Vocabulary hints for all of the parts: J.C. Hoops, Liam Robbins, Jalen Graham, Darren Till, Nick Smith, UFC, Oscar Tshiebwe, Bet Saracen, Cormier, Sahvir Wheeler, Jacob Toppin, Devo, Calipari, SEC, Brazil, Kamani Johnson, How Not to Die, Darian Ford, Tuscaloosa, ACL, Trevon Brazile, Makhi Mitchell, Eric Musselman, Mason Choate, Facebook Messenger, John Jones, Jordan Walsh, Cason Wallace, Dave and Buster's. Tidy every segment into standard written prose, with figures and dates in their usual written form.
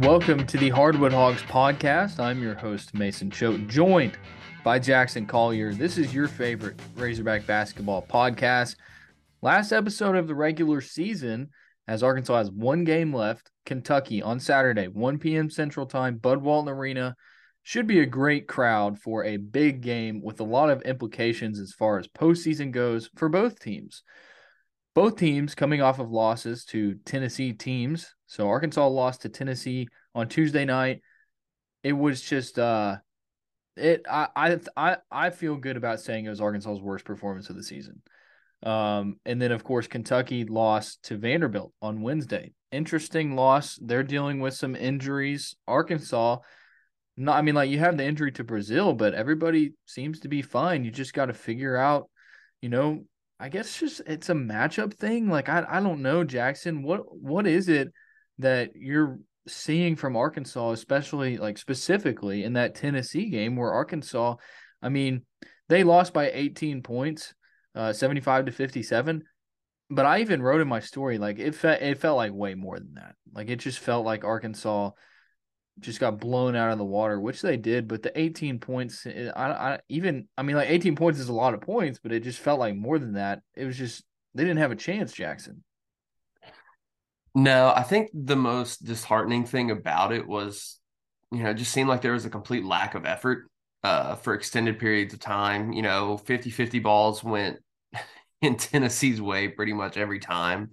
Welcome to the Hardwood Hogs podcast. I'm your host, Mason Choate, joined by Jackson Collier. This is your favorite Razorback basketball podcast. Last episode of the regular season, as Arkansas has one game left, Kentucky on Saturday, 1 p.m. Central Time, Bud Walton Arena. Should be a great crowd for a big game with a lot of implications as far as postseason goes for both teams. Both teams coming off of losses to Tennessee teams. So Arkansas lost to Tennessee on Tuesday night. It was just I feel good about saying it was Arkansas's worst performance of the season. And then, of course, Kentucky lost to Vanderbilt on Wednesday. Interesting loss. They're dealing with some injuries. Arkansas, you have the injury to Brazil, but everybody seems to be fine. You just got to figure out, I guess it's a matchup thing. I don't know, Jackson. What is it that you're seeing from Arkansas, especially specifically in that Tennessee game where Arkansas, they lost by 18 points, 75-57. But I even wrote in my story, it felt like way more than that. It just felt like Arkansas just got blown out of the water, which they did. But the 18 points, 18 points is a lot of points, but it just felt like more than that. It was just, they didn't have a chance, Jackson. No, I think the most disheartening thing about it was, it just seemed like there was a complete lack of effort for extended periods of time. 50-50 balls went in Tennessee's way pretty much every time.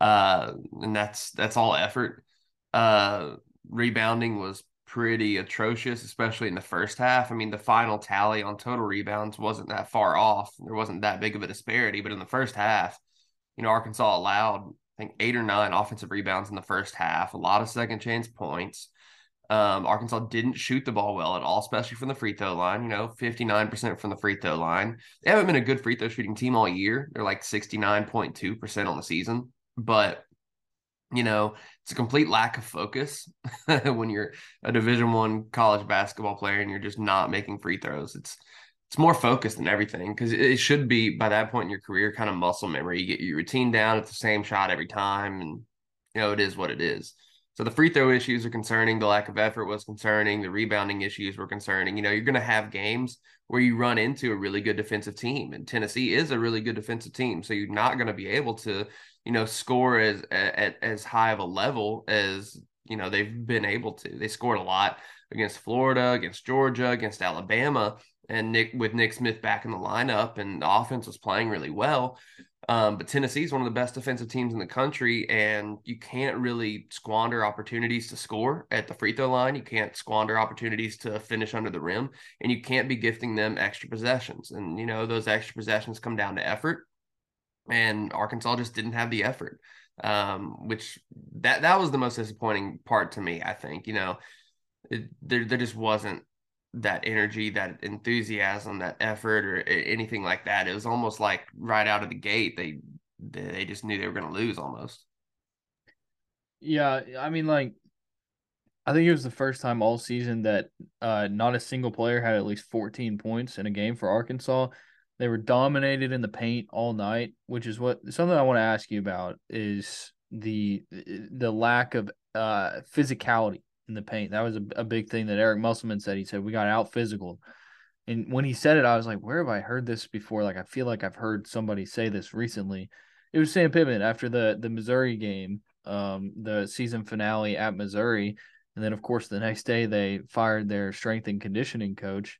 And that's all effort. Rebounding was pretty atrocious, especially in the first half. The final tally on total rebounds wasn't that far off. There wasn't that big of a disparity, but in the first half, Arkansas allowed, 8 or 9 offensive rebounds in the first half, a lot of second chance points. Arkansas didn't shoot the ball well at all, especially from the free throw line, 59% from the free throw line. They haven't been a good free throw shooting team all year. They're 69.2% on the season, but it's a complete lack of focus when you're a Division I college basketball player and you're just not making free throws. It's more focused than everything, because it should be, by that point in your career, kind of muscle memory. You get your routine down. It's the same shot every time, and it is what it is. So the free throw issues are concerning. The lack of effort was concerning. The rebounding issues were concerning. You're going to have games where you run into a really good defensive team, and Tennessee is a really good defensive team. So you're not going to be able to, score as high of a level as, they've been able to. They scored a lot against Florida, against Georgia, against Alabama, and Nick Smith back in the lineup, and the offense was playing really well. But Tennessee is one of the best defensive teams in the country, and you can't really squander opportunities to score at the free throw line. You can't squander opportunities to finish under the rim, and you can't be gifting them extra possessions. And, those extra possessions come down to effort, and Arkansas just didn't have the effort, which that was the most disappointing part to me, I think. There just wasn't that energy, that enthusiasm, that effort, or anything like that. It was almost like right out of the gate, they just knew they were going to lose almost. Yeah. I think it was the first time all season that not a single player had at least 14 points in a game for Arkansas. They were dominated in the paint all night, which is something I want to ask you about is the lack of physicality in the paint. That was a big thing that Eric Musselman said. He said, we got out physical. And when he said it, I was like, where have I heard this before? I feel like I've heard somebody say this recently. It was Sam Pittman after the Missouri game, the season finale at Missouri. And then, of course, the next day they fired their strength and conditioning coach,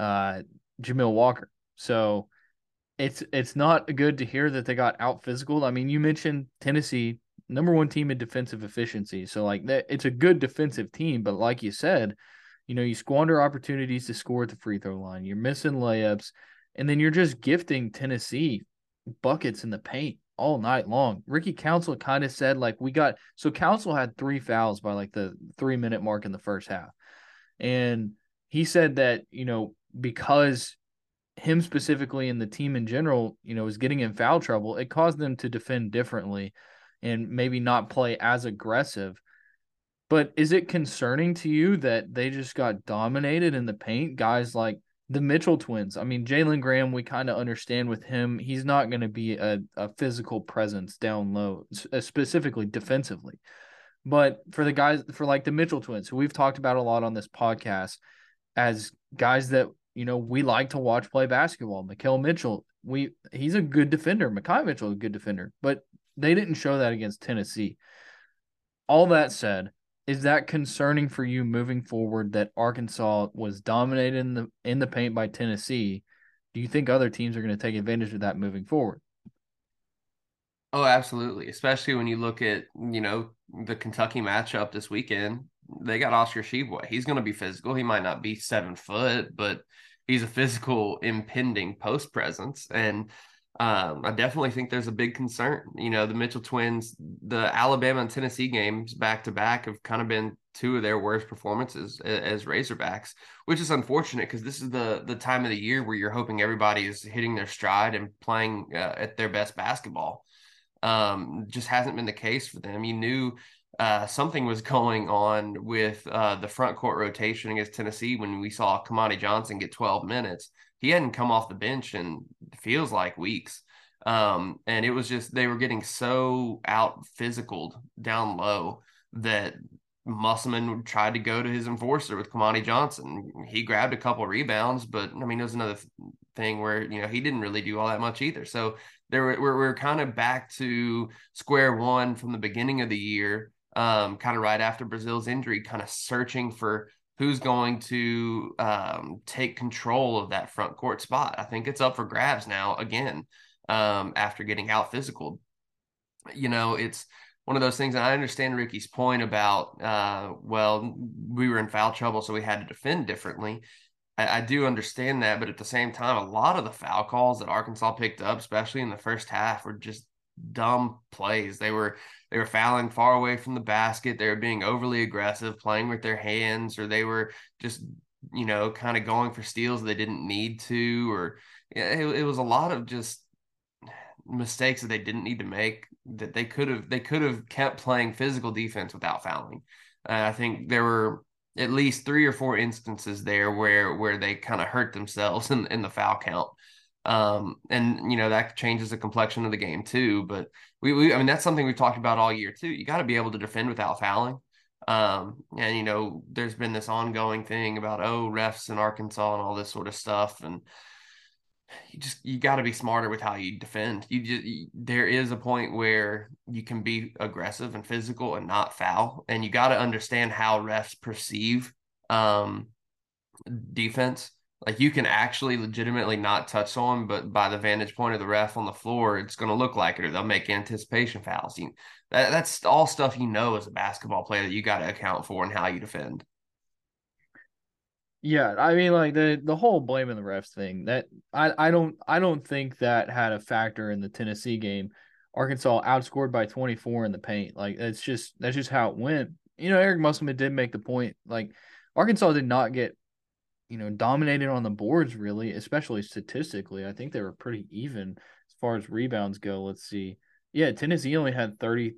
Jamil Walker. So it's not good to hear that they got out physical. You mentioned Tennessee, number one team in defensive efficiency. So it's a good defensive team, but like you said, you squander opportunities to score at the free throw line, you're missing layups, and then you're just gifting Tennessee buckets in the paint all night long. Ricky Council kind of said Council had 3 fouls by the 3-minute mark in the first half. And he said that, because him specifically and the team in general, was getting in foul trouble, it caused them to defend differently and maybe not play as aggressive. But is it concerning to you that they just got dominated in the paint? Guys like the Mitchell twins. Jalen Graham, we kind of understand with him, he's not going to be a physical presence down low, specifically defensively. But for the guys, for like the Mitchell twins, who we've talked about a lot on this podcast as guys that, you know, we like to watch play basketball. Mikhail Mitchell, he's a good defender. Makhi Mitchell is a good defender, but they didn't show that against Tennessee. All that said, is that concerning for you moving forward that Arkansas was dominated in the paint by Tennessee? Do you think other teams are going to take advantage of that moving forward? Oh, absolutely. Especially when you look at, you know, the Kentucky matchup this weekend. They got Oscar Tshiebwe. He's going to be physical. He might not be 7 foot, but he's a physical impending post presence. And I definitely think there's a big concern. You know, the Mitchell twins, the Alabama and Tennessee games back to back have kind of been two of their worst performances as Razorbacks, which is unfortunate because this is the time of the year where you're hoping everybody is hitting their stride and playing at their best basketball. Just hasn't been the case for them. You knew something was going on with the front court rotation against Tennessee when we saw Kamani Johnson get 12 minutes. He hadn't come off the bench in feels like weeks. And it was just, they were getting so out physicaled down low that Musselman tried to go to his enforcer with Kamani Johnson. He grabbed a couple rebounds, but I mean, it was another thing where, you know, he didn't really do all that much either. So there we're kind of back to square one from the beginning of the year, kind of right after Brazil's injury, kind of searching for who's going to take control of that front court spot. I think it's up for grabs now again, after getting out physical. You know, it's one of those things, and I understand Ricky's point about, well, we were in foul trouble, so we had to defend differently. I do understand that, but at the same time, a lot of the foul calls that Arkansas picked up, especially in the first half, were just dumb plays. They were fouling far away from the basket. They were being overly aggressive, playing with their hands, or they were just, you know, kind of going for steals they didn't need to, or it was a lot of just mistakes that they didn't need to make, that they could have kept playing physical defense without fouling. I think there were at least 3 or 4 instances there where they kind of hurt themselves in the foul count. And, you know, that changes the complexion of the game too, but I mean, that's something we've talked about all year too. You got to be able to defend without fouling. And, you know, there's been this ongoing thing about, oh, refs in Arkansas and all this sort of stuff. And you got to be smarter with how you defend. There is a point where you can be aggressive and physical and not foul. And you got to understand how refs perceive defense. Like, you can actually legitimately not touch someone, but by the vantage point of the ref on the floor, it's going to look like it, or they'll make anticipation fouls. That's all stuff, you know, as a basketball player that you got to account for and how you defend. Yeah, I mean, like the whole blaming the refs thing, that I don't think that had a factor in the Tennessee game. Arkansas outscored by 24 in the paint. Like, that's just how it went. You know, Eric Musselman did make the point, like, Arkansas did not get, you know, dominated on the boards really, especially statistically. I think they were pretty even as far as rebounds go. Let's see. Yeah, Tennessee only had 3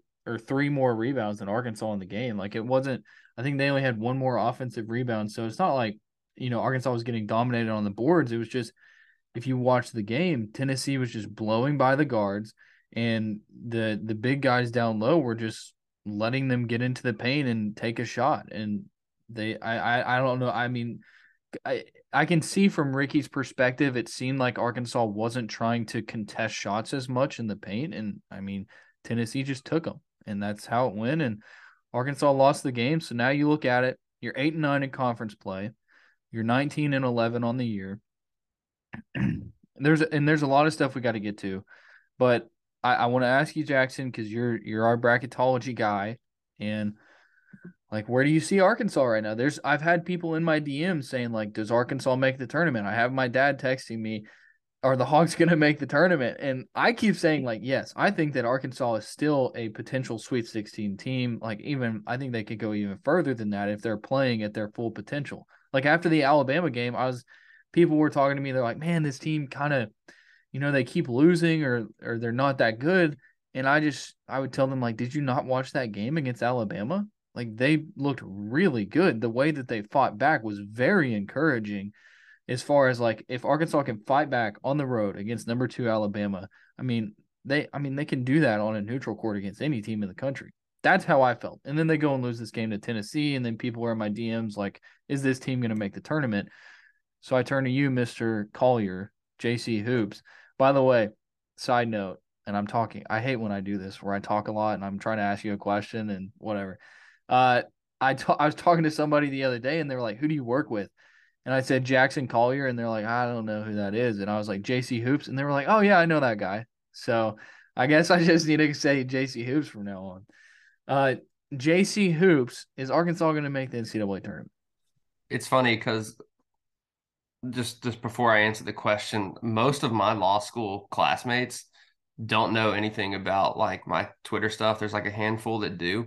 more rebounds than Arkansas in the game. Like, it wasn't, I think they only had 1 more offensive rebound. So it's not like, you know, Arkansas was getting dominated on the boards. It was just, if you watch the game, Tennessee was just blowing by the guards, and the big guys down low were just letting them get into the paint and take a shot. And I don't know. I mean, I can see from Ricky's perspective, it seemed like Arkansas wasn't trying to contest shots as much in the paint. And I mean, Tennessee just took them, and that's how it went. And Arkansas lost the game. So now you look at it, you're 8-9 in conference play. You're 19-11 on the year. There's a lot of stuff we got to get to, but I want to ask you, Jackson, because you're our bracketology guy, and like, where do you see Arkansas right now? I've had people in my DMs saying, like, does Arkansas make the tournament? I have my dad texting me, are the Hogs going to make the tournament? And I keep saying, like, yes, I think that Arkansas is still a potential Sweet 16 team. Like, even I think they could go even further than that if they're playing at their full potential. Like, after the Alabama game, people were talking to me. They're like, man, this team kind of, you know, they keep losing or they're not that good. And I would tell them, like, did you not watch that game against Alabama? Like, they looked really good. The way that they fought back was very encouraging as far as, like, if Arkansas can fight back on the road against number 2 Alabama, I mean, they can do that on a neutral court against any team in the country. That's how I felt. And then they go and lose this game to Tennessee, and then people were in my DMs like, is this team going to make the tournament? So I turn to you, Mr. Collier, J.C. Hoops. By the way, side note, and I'm talking, I hate when I do this where I talk a lot and I'm trying to ask you a question and whatever. I was talking to somebody the other day and they were like, who do you work with? And I said, Jackson Collier. And they're like, I don't know who that is. And I was like, J.C. Hoops. And they were like, oh, yeah, I know that guy. So I guess I just need to say J.C. Hoops from now on. J.C. Hoops, is Arkansas going to make the NCAA tournament? It's funny because just before I answer the question, most of my law school classmates don't know anything about like my Twitter stuff. There's like a handful that do.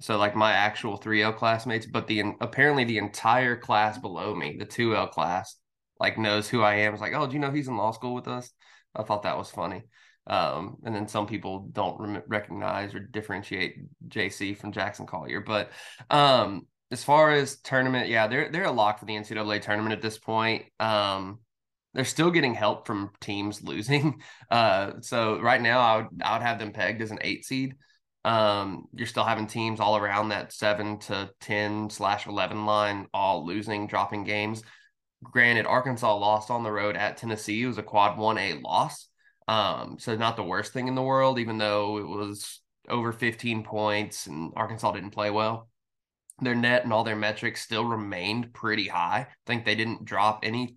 So like my actual 3L classmates, but apparently the entire class below me, the 2L class, like knows who I am. It's like, oh, do you know he's in law school with us? I thought that was funny. And then some people don't recognize or differentiate JC from Jackson Collier. But as far as tournament, yeah, they're a lock for the NCAA tournament at this point. They're still getting help from teams losing. So right now I would have them pegged as an 8 seed. You're still having teams all around that 7 to 10/11 line, all losing, dropping games. Granted, Arkansas lost on the road at Tennessee. It was a quad 1A loss. So not the worst thing in the world, even though it was over 15 points and Arkansas didn't play well. Their net and all their metrics still remained pretty high. I think they didn't drop any.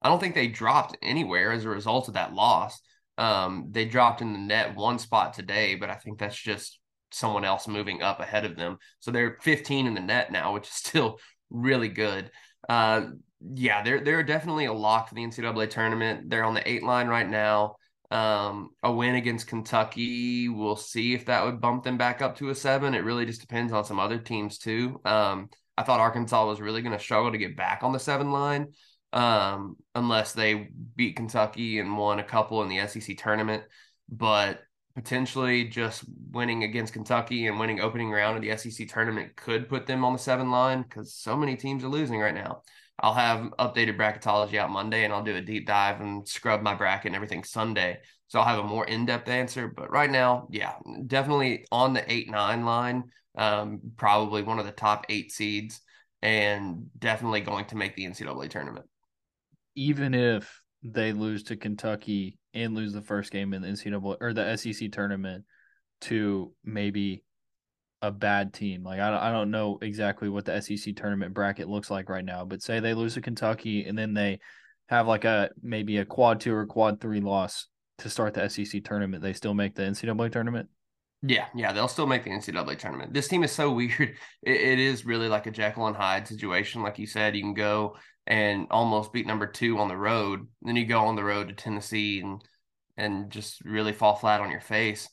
I don't think they dropped anywhere as a result of that loss. They dropped in the net one spot today, but I think that's just someone else moving up ahead of them. So they're 15 in the net now, which is still really good. Yeah, they're definitely a lock for the NCAA tournament. They're on the 8 line right now. A win against Kentucky, we'll see if that would bump them back up to a 7. It really just depends on some other teams too. I thought Arkansas was really going to struggle to get back on the 7 line unless they beat Kentucky and won a couple in the SEC tournament. But potentially just winning against Kentucky and winning opening round of the SEC tournament could put them on the 7 line because so many teams are losing right now. I'll have updated bracketology out Monday and I'll do a deep dive and scrub my bracket and everything Sunday. So I'll have a more in-depth answer, but right now, yeah, definitely on the 8-9 line, probably one of the top 8 seeds and definitely going to make the NCAA tournament. Even if they lose to Kentucky and lose the first game in the NCAA or the SEC tournament to maybe a bad team. Like, I don't know exactly what the SEC tournament bracket looks like right now, but say they lose to Kentucky and then they have like maybe a quad 2 or quad 3 loss to start the SEC tournament. They still make the NCAA tournament. Yeah, they'll still make the NCAA tournament. This team is so weird. It is really like a Jekyll and Hyde situation. Like you said, you can go and almost beat number 2 on the road. Then you go on the road to Tennessee and just really fall flat on your face.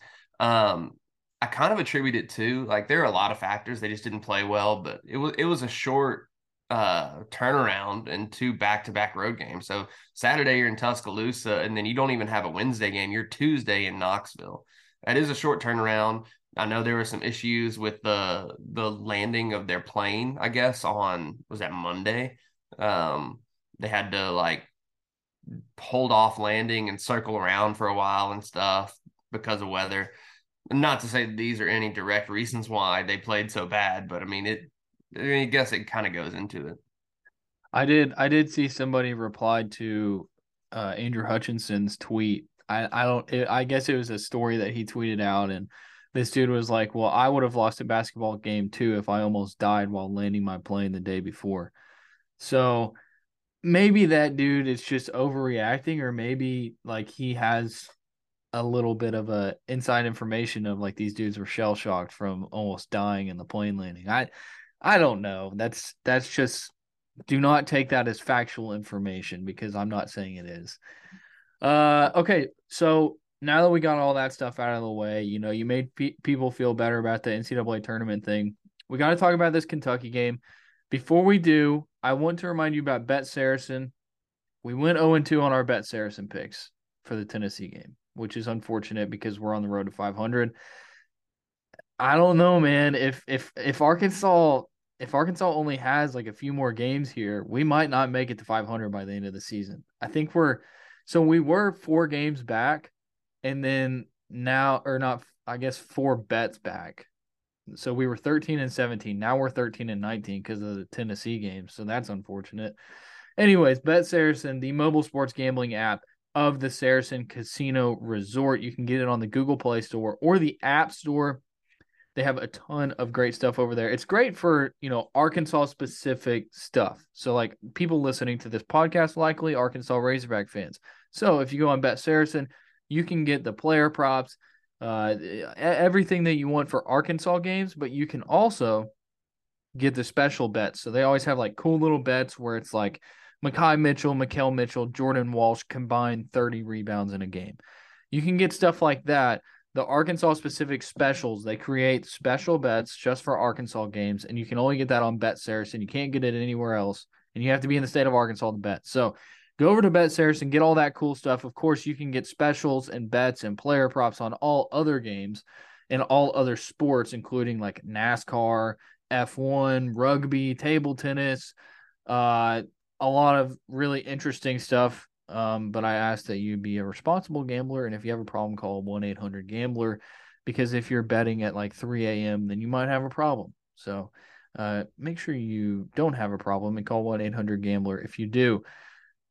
I kind of attribute it to, like, there are a lot of factors. They just didn't play well, but it was a short turnaround and 2 back-to-back road games. So Saturday you're in Tuscaloosa, and then you don't even have a Wednesday game. You're Tuesday in Knoxville. That is a short turnaround. I know there were some issues with the landing of their plane, I guess, on, was that Monday? They had to, like, hold off landing and circle around for a while and stuff because of weather. Not to say that these are any direct reasons why they played so bad, but, I mean, I guess it kind of goes into it. I did see somebody reply to Andrew Hutchinson's tweet. I guess it was a story that he tweeted out, and this dude was like, well, I would have lost a basketball game too if I almost died while landing my plane the day before. So maybe that dude is just overreacting, or maybe like he has a little bit of a inside information of like these dudes were shell shocked from almost dying in the plane landing. I don't know. That's just, do not take that as factual information because I'm not saying it is. Okay, so now that we got all that stuff out of the way, you know, you made people feel better about the NCAA tournament thing. We got to talk about this Kentucky game. Before we do, I want to remind you about Bet Saracen. We went 0-2 on our Bet Saracen picks for the Tennessee game, which is unfortunate because we're on the road to 500. I don't know, man. If Arkansas only has like a few more games here, we might not make it to 500 by the end of the season. I think we were 4 games back, and then now, I guess 4 bets back So we were 13-17. Now we're 13-19 because of the Tennessee game. So that's unfortunate. Anyways, Bet Saracen, the mobile sports gambling app of the Saracen Casino Resort. You can get it on the Google Play Store or the App Store. They have a ton of great stuff over there. It's great for, you know, Arkansas-specific stuff. So, like, people listening to this podcast likely Arkansas Razorback fans. So if you go on Bet Saracen, you can get the player props, everything that you want for Arkansas games, but you can also get the special bets. So they always have like cool little bets where it's like Makhi Mitchell, Mikhail Mitchell, Jordan Walsh combined 30 rebounds in a game. You can get stuff like that. The Arkansas specific specials, they create special bets just for Arkansas games, and you can only get that on Bet Saracen. You can't get it anywhere else, and you have to be in the state of Arkansas to bet. So go over to Bet Saracen, get all that cool stuff. Of course, you can get specials and bets and player props on all other games and all other sports, including like NASCAR, F1, rugby, table tennis, a lot of really interesting stuff. But I ask that you be a responsible gambler, and if you have a problem, call 1-800-GAMBLER, because if you're betting at like 3 a.m., then you might have a problem. So make sure you don't have a problem and call 1-800-GAMBLER if you do.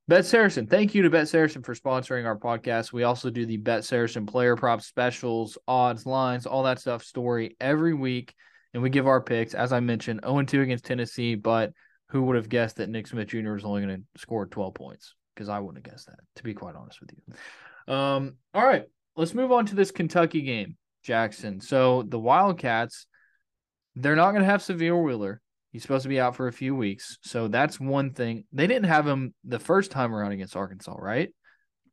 Bet Saracen, thank you to Bet Saracen for sponsoring our podcast. We also do the Bet Saracen player props, specials, odds, lines, all that stuff story every week. And we give our picks, as I mentioned, 0-2 against Tennessee, but who would have guessed that Nick Smith Jr. was only going to score 12 points? Because I wouldn't have guessed that, to be quite honest with you. All right, let's move on to this Kentucky game, Jackson. So the Wildcats, they're not going to have Sahvir Wheeler. He's supposed to be out for a few weeks, so that's one thing. They didn't have him the first time around against Arkansas, right?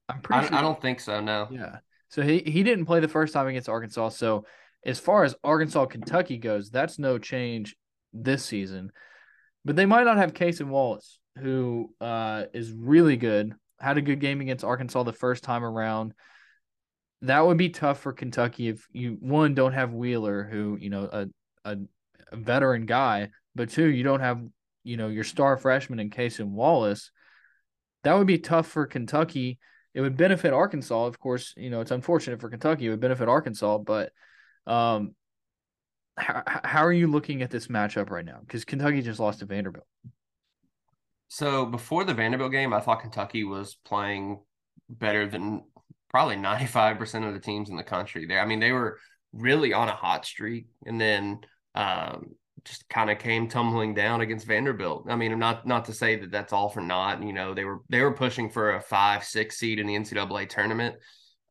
I don't think so, no. Yeah, so he didn't play the first time against Arkansas, so as far as Arkansas-Kentucky goes, that's no change this season. But they might not have Cason Wallace, who is really good, had a good game against Arkansas the first time around. That would be tough for Kentucky if you, one, don't have Wheeler, who, you know, a veteran guy, but two, you don't have, you know, your star freshman in Cason Wallace. That would be tough for Kentucky. It would benefit Arkansas, of course. You know, it's unfortunate for Kentucky. It would benefit Arkansas, but how are you looking at this matchup right now? Because Kentucky just lost to Vanderbilt. So before the Vanderbilt game, I thought Kentucky was playing better than probably 95% of the teams in the country. There, I mean, they were really on a hot streak, and then just kind of came tumbling down against Vanderbilt. I mean, I'm not to say that that's all for naught. You know, they were pushing for a 5-6 seed in the NCAA tournament,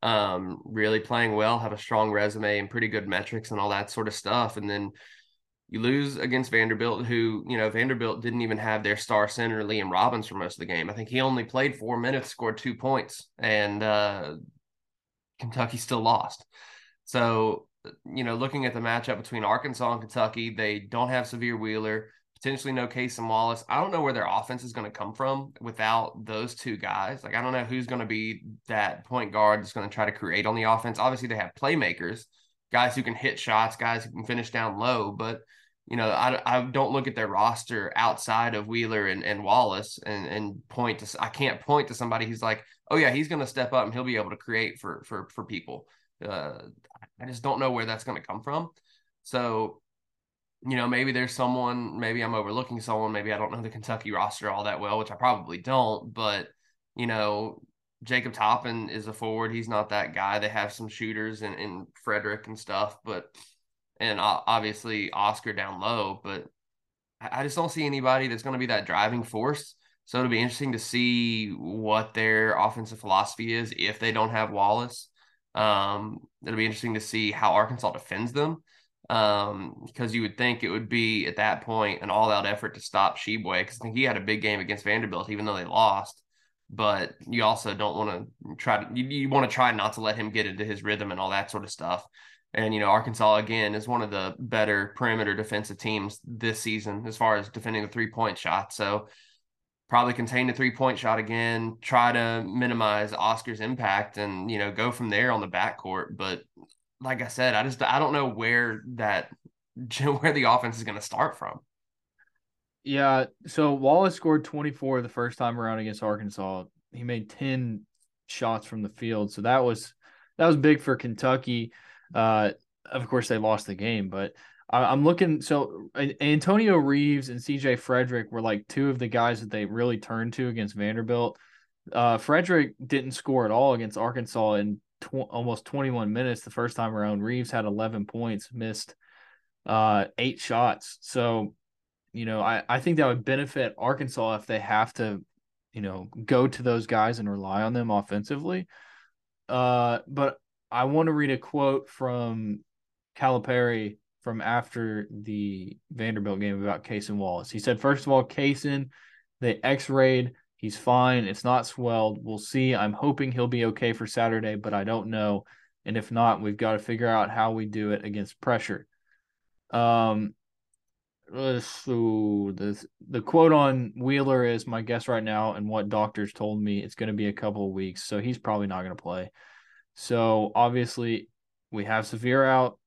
really playing well, have a strong resume and pretty good metrics and all that sort of stuff. And then you lose against Vanderbilt, who, you know, Vanderbilt didn't even have their star center, Liam Robbins, for most of the game. I think he only played 4 minutes, scored 2 points, and Kentucky still lost. So, you know, looking at the matchup between Arkansas and Kentucky, they don't have Sahvir Wheeler, potentially no Cason Wallace. I don't know where their offense is going to come from without those two guys. Like, I don't know who's going to be that point guard that's going to try to create on the offense. Obviously, they have playmakers, guys who can hit shots, guys who can finish down low. But, you know, I don't look at their roster outside of Wheeler and Wallace and point to – I can't point to somebody who's like, oh, yeah, he's going to step up and he'll be able to create for people. I just don't know where that's going to come from. So, you know, maybe there's someone, maybe I'm overlooking someone, maybe I don't know the Kentucky roster all that well, which I probably don't, but, you know, Jacob Toppin is a forward. He's not that guy. They have some shooters in Frederick and stuff, but, and obviously Oscar down low, but I just don't see anybody that's going to be that driving force. So it'll be interesting to see what their offensive philosophy is if they don't have Wallace. It'll be interesting to see how Arkansas defends them, because you would think it would be at that point an all-out effort to stop Tshiebwe, because I think he had a big game against Vanderbilt, even though they lost. But you also don't want to try not to let him get into his rhythm and all that sort of stuff. And, you know, Arkansas, again, is one of the better perimeter defensive teams this season as far as defending the three-point shot. So probably contain the three-point shot again, try to minimize Oscar's impact and, you know, go from there on the backcourt. But like I said, I don't know where the offense is going to start from. Yeah, so Wallace scored 24 the first time around against Arkansas. He made 10 shots from the field. So that was big for Kentucky. Of course, they lost the game, but I'm looking – so Antonio Reeves and C.J. Frederick were like two of the guys that they really turned to against Vanderbilt. Frederick didn't score at all against Arkansas in almost 21 minutes the first time around. Reeves had 11 points, missed 8 shots. So, you know, I think that would benefit Arkansas if they have to, you know, go to those guys and rely on them offensively. But I want to read a quote from Calipari from after the Vanderbilt game about Cason Wallace. He said, first of all, Cason, they x-rayed. He's fine. It's not swelled. We'll see. I'm hoping he'll be okay for Saturday, but I don't know. And if not, we've got to figure out how we do it against pressure. So the quote on Wheeler is, my guess right now and what doctors told me, it's going to be a couple of weeks, so he's probably not going to play. So obviously we have Sahvir out.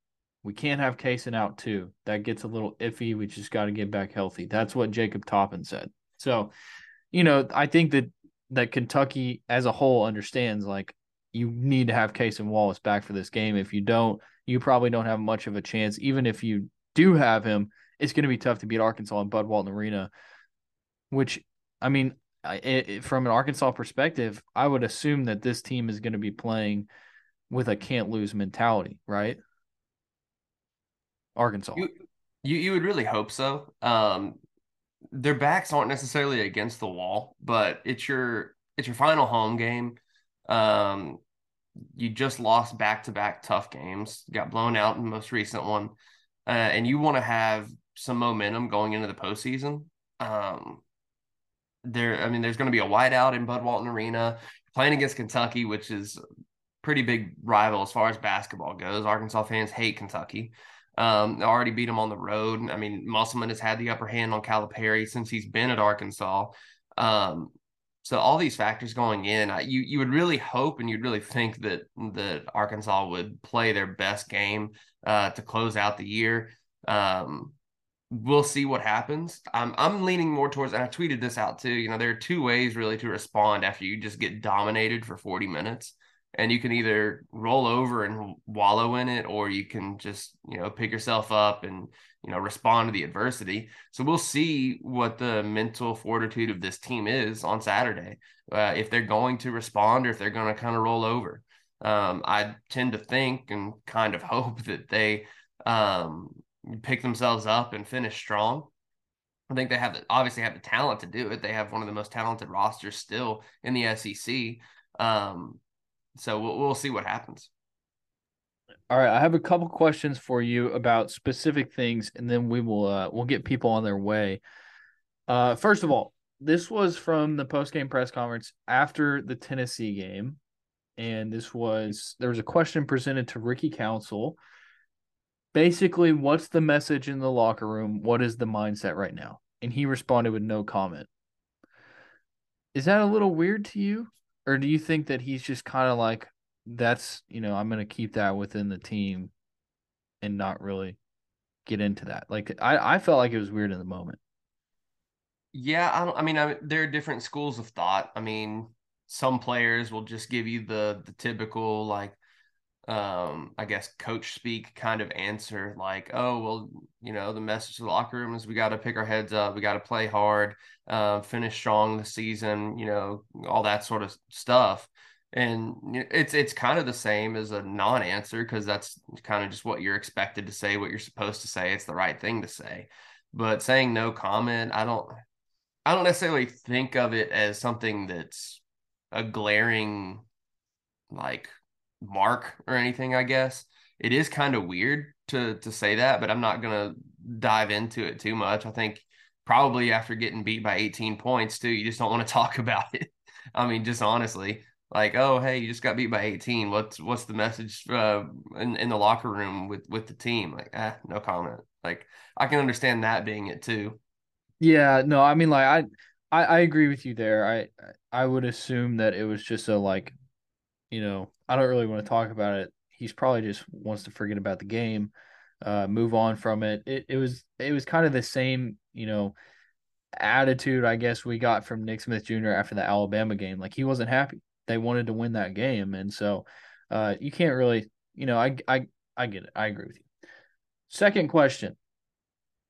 We can't have Cason out too. That gets a little iffy. We just got to get back healthy. That's what Jacob Toppin said. So, you know, I think that Kentucky as a whole understands, like, you need to have Cason Wallace back for this game. If you don't, you probably don't have much of a chance. Even if you do have him, it's going to be tough to beat Arkansas in Bud Walton Arena, which, I mean, from an Arkansas perspective, I would assume that this team is going to be playing with a can't-lose mentality, right? Arkansas. You would really hope so. Their backs aren't necessarily against the wall, but it's your final home game. You just lost back-to-back tough games, got blown out in the most recent one, and you want to have some momentum going into the postseason. There's going to be a whiteout in Bud Walton Arena, playing against Kentucky, which is a pretty big rival as far as basketball goes. Arkansas fans hate Kentucky. They already beat them on the road. I mean, Musselman has had the upper hand on Calipari since he's been at Arkansas. So all these factors going in, you would really hope and you'd really think that Arkansas would play their best game to close out the year. We'll see what happens. I'm leaning more towards, and I tweeted this out too, you know, there are two ways really to respond after you just get dominated for 40 minutes. And you can either roll over and wallow in it, or you can just, you know, pick yourself up and, you know, respond to the adversity. So we'll see what the mental fortitude of this team is on Saturday, if they're going to respond or if they're going to kind of roll over. I tend to think and kind of hope that they pick themselves up and finish strong. I think they obviously have the talent to do it. They have one of the most talented rosters still in the SEC. So we'll see what happens. All right, I have a couple questions for you about specific things, and then we will we'll get people on their way. First of all, this was from the post-game press conference after the Tennessee game, and there was a question presented to Ricky Council. Basically, what's the message in the locker room? What is the mindset right now? And he responded with no comment. Is that a little weird to you? Or do you think that he's just kind of like, that's, you know, I'm going to keep that within the team and not really get into that? Like, I felt like it was weird in the moment. Yeah, there are different schools of thought. I mean, some players will just give you the typical, like, I guess, coach speak kind of answer. Like, oh, well, you know, the message to the locker room is we got to pick our heads up. We got to play hard, finish strong this season, you know, all that sort of stuff. And it's kind of the same as a non-answer, because that's kind of just what you're expected to say, what you're supposed to say. It's the right thing to say. But saying no comment, I don't necessarily think of it as something that's a glaring, like, mark or anything. I guess it is kind of weird to say that, but I'm not gonna dive into it too much. I think probably after getting beat by 18 points too, you just don't want to talk about it. I mean, just honestly, like, oh, hey, you just got beat by 18. What's the message in the locker room with the team? Like, no comment. Like, I can understand that being it too. Yeah, no, I mean, like, I agree with you there. I would assume that it was just a, like, you know, I don't really want to talk about it. He's probably just wants to forget about the game, move on from it. It was kind of the same, you know, attitude, I guess, we got from Nick Smith Jr. after the Alabama game. Like, he wasn't happy. They wanted to win that game. And so you can't really, you know, I get it. I agree with you. Second question.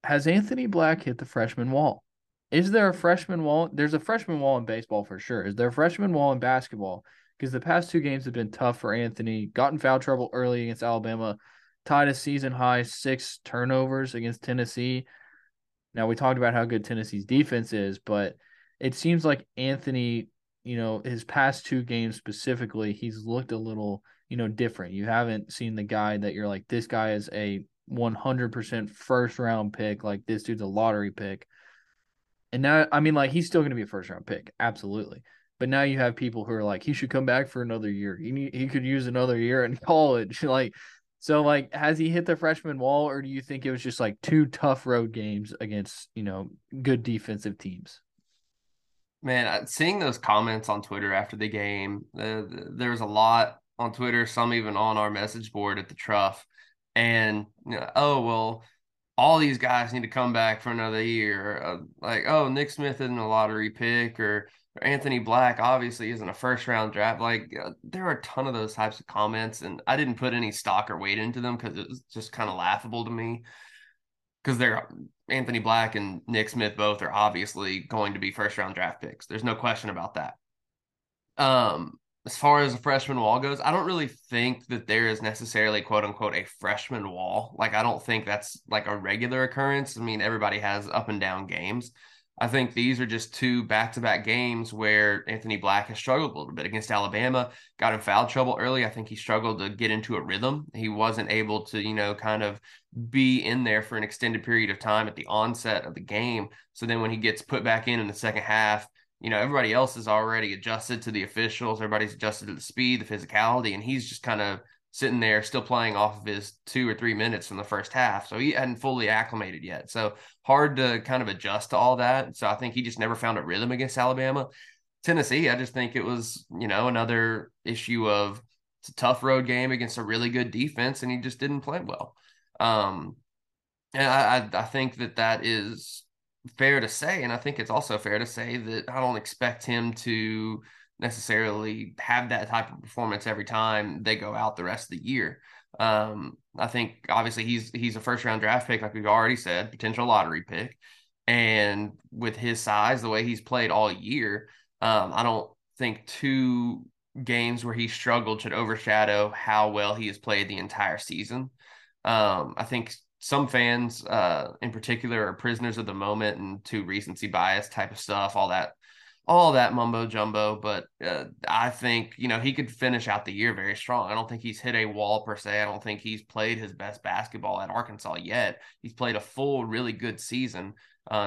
Has Anthony Black hit the freshman wall? Is there a freshman wall? There's a freshman wall in baseball for sure. Is there a freshman wall in basketball? Because the past two games have been tough for Anthony. Got in foul trouble early against Alabama. Tied a season-high 6 turnovers against Tennessee. Now, we talked about how good Tennessee's defense is, but it seems like Anthony, you know, his past two games specifically, he's looked a little, you know, different. You haven't seen the guy that you're like, this guy is a 100% first-round pick. Like, this dude's a lottery pick. And now, I mean, like, he's still going to be a first-round pick. Absolutely. But now you have people who are like, he should come back for another year. He could use another year in college. Like, so, like, has he hit the freshman wall, or do you think it was just, like, 2 tough road games against, you know, good defensive teams? Man, seeing those comments on Twitter after the game, there was a lot on Twitter, some even on our message board at the Trough. And, you know, oh, well, all these guys need to come back for another year. Like, oh, Nick Smith isn't a lottery pick, or Anthony Black obviously isn't a first-round draft. Like, there are a ton of those types of comments, and I didn't put any stock or weight into them because it was just kind of laughable to me. Because Anthony Black and Nick Smith both are obviously going to be first-round draft picks. There's no question about that. As far as the freshman wall goes, I don't really think that there is necessarily, quote-unquote, a freshman wall. Like, I don't think that's, like, a regular occurrence. I mean, everybody has up-and-down games. I think these are just 2 back-to-back games where Anthony Black has struggled a little bit. Against Alabama, got in foul trouble early. I think he struggled to get into a rhythm. He wasn't able to, you know, kind of be in there for an extended period of time at the onset of the game. So then when he gets put back in the second half, you know, everybody else is already adjusted to the officials. Everybody's adjusted to the speed, the physicality, and he's just kind of sitting there still playing off of his 2 or 3 minutes from the first half. So he hadn't fully acclimated yet. So hard to kind of adjust to all that. So I think he just never found a rhythm against Alabama. Tennessee, I just think it was, you know, another issue of it's a tough road game against a really good defense, and he just didn't play well. And I think that is fair to say. And I think it's also fair to say that I don't expect him to necessarily have that type of performance every time they go out the rest of the year. I think obviously he's a first round draft pick, like we've already said, potential lottery pick. And with his size, the way he's played all year, I don't think 2 games where he struggled should overshadow how well he has played the entire season. I think some fans in particular are prisoners of the moment and to recency bias type of stuff, all that mumbo jumbo, but I think, you know, he could finish out the year very strong. I don't think he's hit a wall per se. I don't think he's played his best basketball at Arkansas yet. He's played a full, really good season,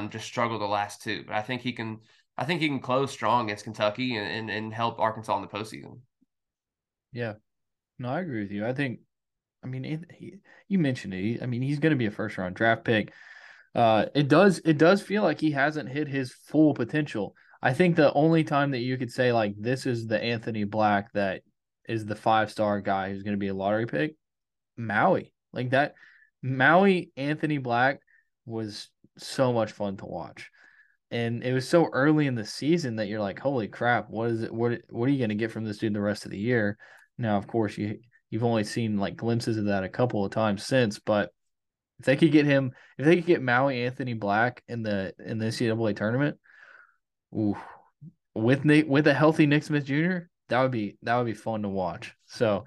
just struggled the last 2. But I think he can close strong against Kentucky and help Arkansas in the postseason. Yeah, no, I agree with you. I think, I mean, you mentioned it. I mean, he's going to be a first round draft pick. It does feel like he hasn't hit his full potential. I think the only time that you could say, like, this is the Anthony Black that is the 5-star guy who's going to be a lottery pick, Maui. Like, that Maui Anthony Black was so much fun to watch. And it was so early in the season that you're like, holy crap, what are you going to get from this dude the rest of the year? Now, of course, you've only seen, like, glimpses of that a couple of times since, but if they could get Maui Anthony Black in the NCAA tournament, ooh, with a healthy Nick Smith Jr., that would be fun to watch. So,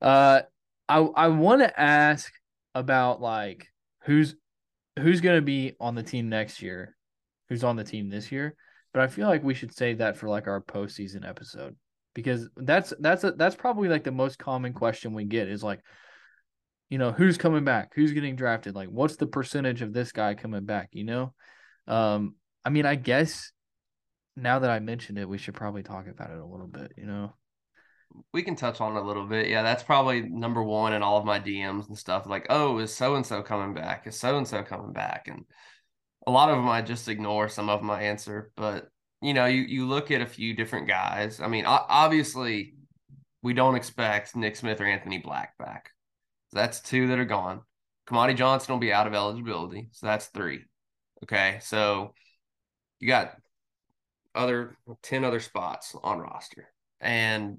I want to ask about, like, who's going to be on the team next year, who's on the team this year, but I feel like we should save that for, like, our postseason episode, because that's probably, like, the most common question we get is, like, you know, who's coming back, who's getting drafted, like, what's the percentage of this guy coming back, you know? I mean, I guess. Now that I mentioned it, we should probably talk about it a little bit, you know? We can touch on it a little bit. Yeah, that's probably number one in all of my DMs and stuff. Like, oh, is so-and-so coming back? Is so-and-so coming back? And a lot of them I just ignore some of my answer. But, you know, you look at a few different guys. I mean, obviously, we don't expect Nick Smith or Anthony Black back. So that's 2 that are gone. Kamani Johnson will be out of eligibility. So that's 3. Okay, so you got 10 other spots on roster, and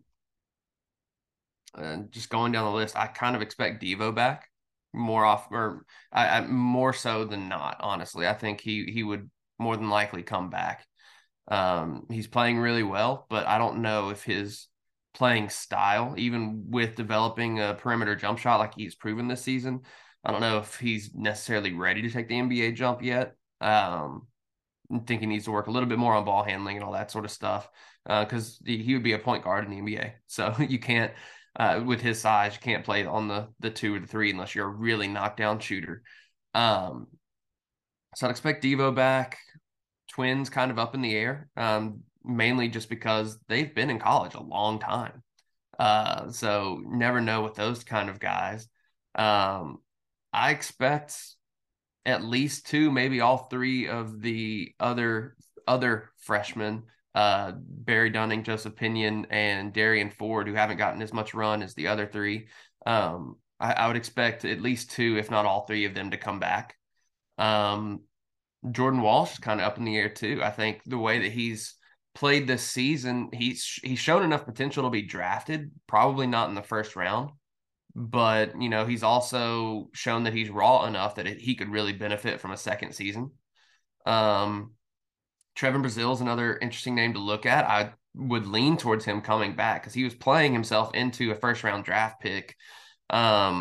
just going down the list, I kind of expect Devo back. more so than not, honestly. I think he would more than likely come back. He's playing really well, but I don't know if his playing style, even with developing a perimeter jump shot like he's proven this season, I don't know if he's necessarily ready to take the NBA jump yet. I think he needs to work a little bit more on ball handling and all that sort of stuff, because he would be a point guard in the NBA. So you can't, with his size, you can't play on the two or the three unless you're a really knockdown shooter. So I'd expect Devo back. Twins kind of up in the air, mainly just because they've been in college a long time. So never know with those kind of guys. I expect at least two, maybe all three of the other freshmen, Barry Dunning, Joseph Pinion, and Darian Ford, who haven't gotten as much run as the other three. I would expect at least two, if not all three of them, to come back. Jordan Walsh is kind of up in the air too. I think the way that he's played this season, he's shown enough potential to be drafted, probably not in the first round, but you know, he's also shown that he's raw enough that he could really benefit from a second season. Trevon Brazile is another interesting name to look at. I would lean towards him coming back because he was playing himself into a first round draft pick and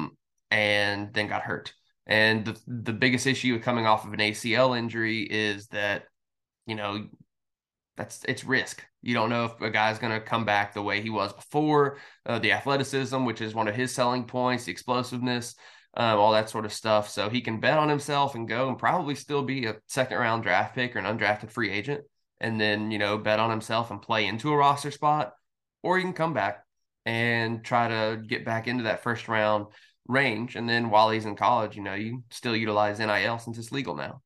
then got hurt. And the biggest issue with coming off of an ACL injury is that, you know, it's risk. You don't know if a guy's going to come back the way he was before, the athleticism, which is one of his selling points, the explosiveness, all that sort of stuff. So he can bet on himself and go and probably still be a second round draft pick or an undrafted free agent. And then, you know, bet on himself and play into a roster spot, or he can come back and try to get back into that first round range. And then while he's in college, you know, you still utilize NIL since it's legal now.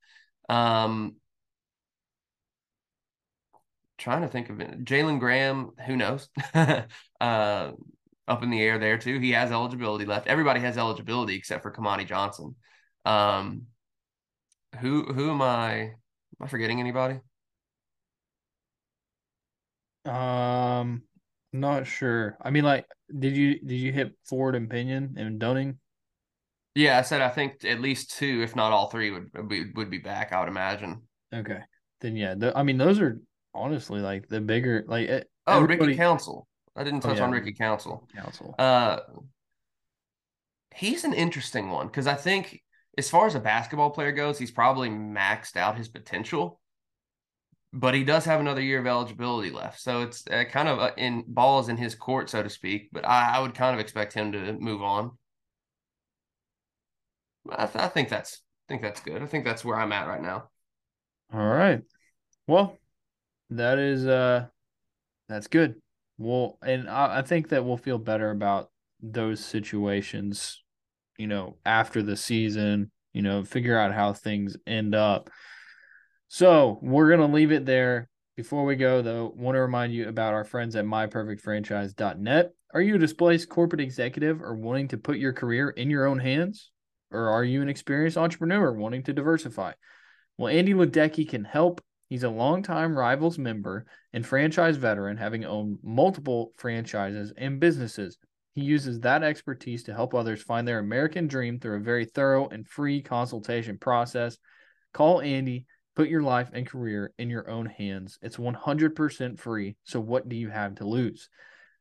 Trying to think of it. Jalen Graham, who knows? Up in the air there too. He has eligibility left. Everybody has eligibility except for Kamani Johnson. Who am I forgetting anybody? Not sure. I mean, like, did you hit Ford and Pinion and Dunning? Yeah, I said I think at least two, if not all three, would be back, I would imagine. Okay, then yeah, I mean, those are honestly like the bigger, like Ricky Council. I didn't touch on Ricky Council. He's an interesting one because I think as far as a basketball player goes, he's probably maxed out his potential. But he does have another year of eligibility left. So it's kind of in balls in his court, so to speak. But I would kind of expect him to move on. I think that's good. I think that's where I'm at right now. All right. Well, that is that's good. Well, and I think that we'll feel better about those situations, you know, after the season, you know, figure out how things end up. So we're going to leave it there. Before we go, though, want to remind you about our friends at myperfectfranchise.net. Are you a displaced corporate executive or wanting to put your career in your own hands? Or are you an experienced entrepreneur wanting to diversify? Well, Andy Ledecky can help. He's a longtime Rivals member and franchise veteran, having owned multiple franchises and businesses. He uses that expertise to help others find their American dream through a very thorough and free consultation process. Call Andy. Put your life and career in your own hands. It's 100% free, so what do you have to lose?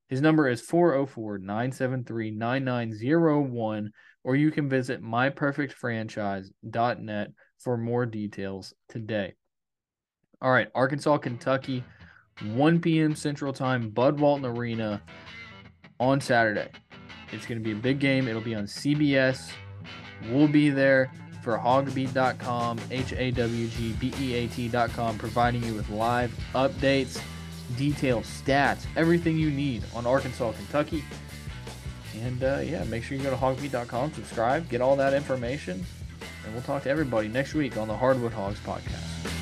His number is 404-973-9901, or you can visit myperfectfranchise.net for more details today. All right, Arkansas, Kentucky, 1 p.m. Central Time, Bud Walton Arena on Saturday. It's going to be a big game. It'll be on CBS. We'll be there. For hogbeat.com, hawgbeat.com, providing you with live updates, detailed stats, everything you need on Arkansas, Kentucky. And yeah, make sure you go to hogbeat.com, subscribe, get all that information, and we'll talk to everybody next week on the Hardwood Hogs podcast.